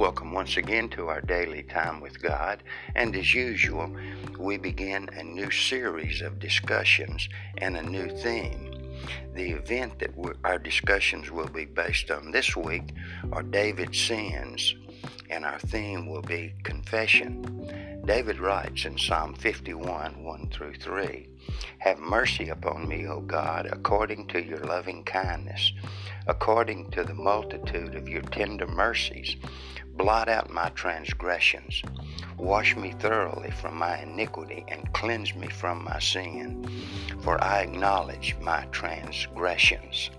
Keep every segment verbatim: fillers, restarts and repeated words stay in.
Welcome once again to our daily time with God, and as usual, we begin a new series of discussions and a new theme. The event that our discussions will be based on this week are David's sins, and our theme will be confession. David writes in Psalm fifty-one, one through three, "Have mercy upon me, O God, according to your loving kindness, according to the multitude of your tender mercies. Blot out my transgressions. Wash me thoroughly from my iniquity and cleanse me from my sin, for I acknowledge my transgressions."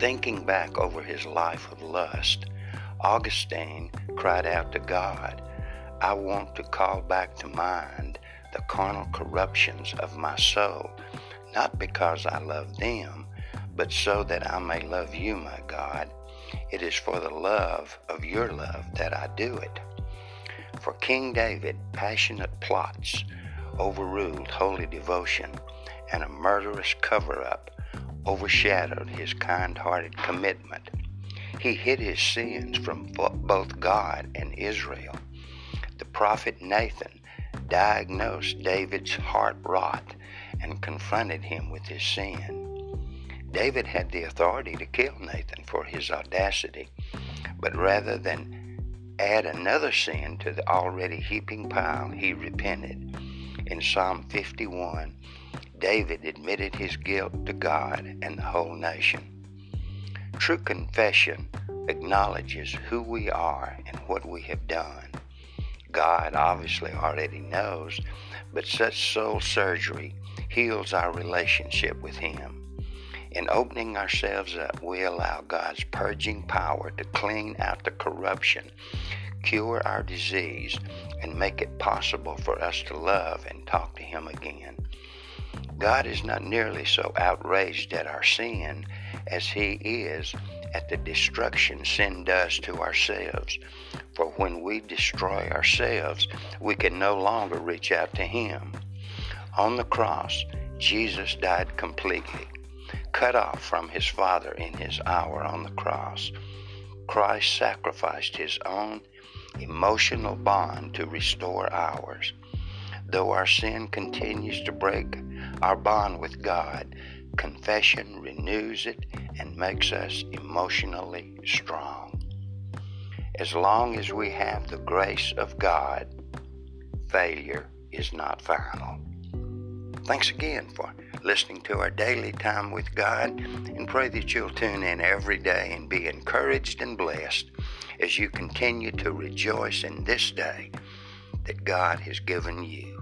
Thinking back over his life of lust, Augustine cried out to God, "I want to call back to mind the carnal corruptions of my soul, not because I love them, but so that I may love you, my God. It is for the love of your love that I do it." For King David, passionate plots overruled holy devotion, and a murderous cover-up overshadowed his kind-hearted commitment. He hid his sins from both God and Israel. The prophet Nathan diagnosed David's heart rot and confronted him with his sin. David had the authority to kill Nathan for his audacity, but rather than add another sin to the already heaping pile, he repented. In Psalm fifty-one, David admitted his guilt to God and the whole nation. True confession acknowledges who we are and what we have done. God obviously already knows, but such soul surgery heals our relationship with Him. In opening ourselves up, we allow God's purging power to clean out the corruption, cure our disease, and make it possible for us to love and talk to Him again. God is not nearly so outraged at our sin as He is at the destruction sin does to ourselves. For when we destroy ourselves, we can no longer reach out to Him. On the cross, Jesus died completely, cut off from his Father in his hour on the cross. Christ sacrificed his own emotional bond to restore ours. Though our sin continues to break our bond with God, confession renews it and makes us emotionally strong. As long as we have the grace of God, failure is not final. Thanks again for listening to our daily time with God, and pray that you'll tune in every day and be encouraged and blessed as you continue to rejoice in this day that God has given you.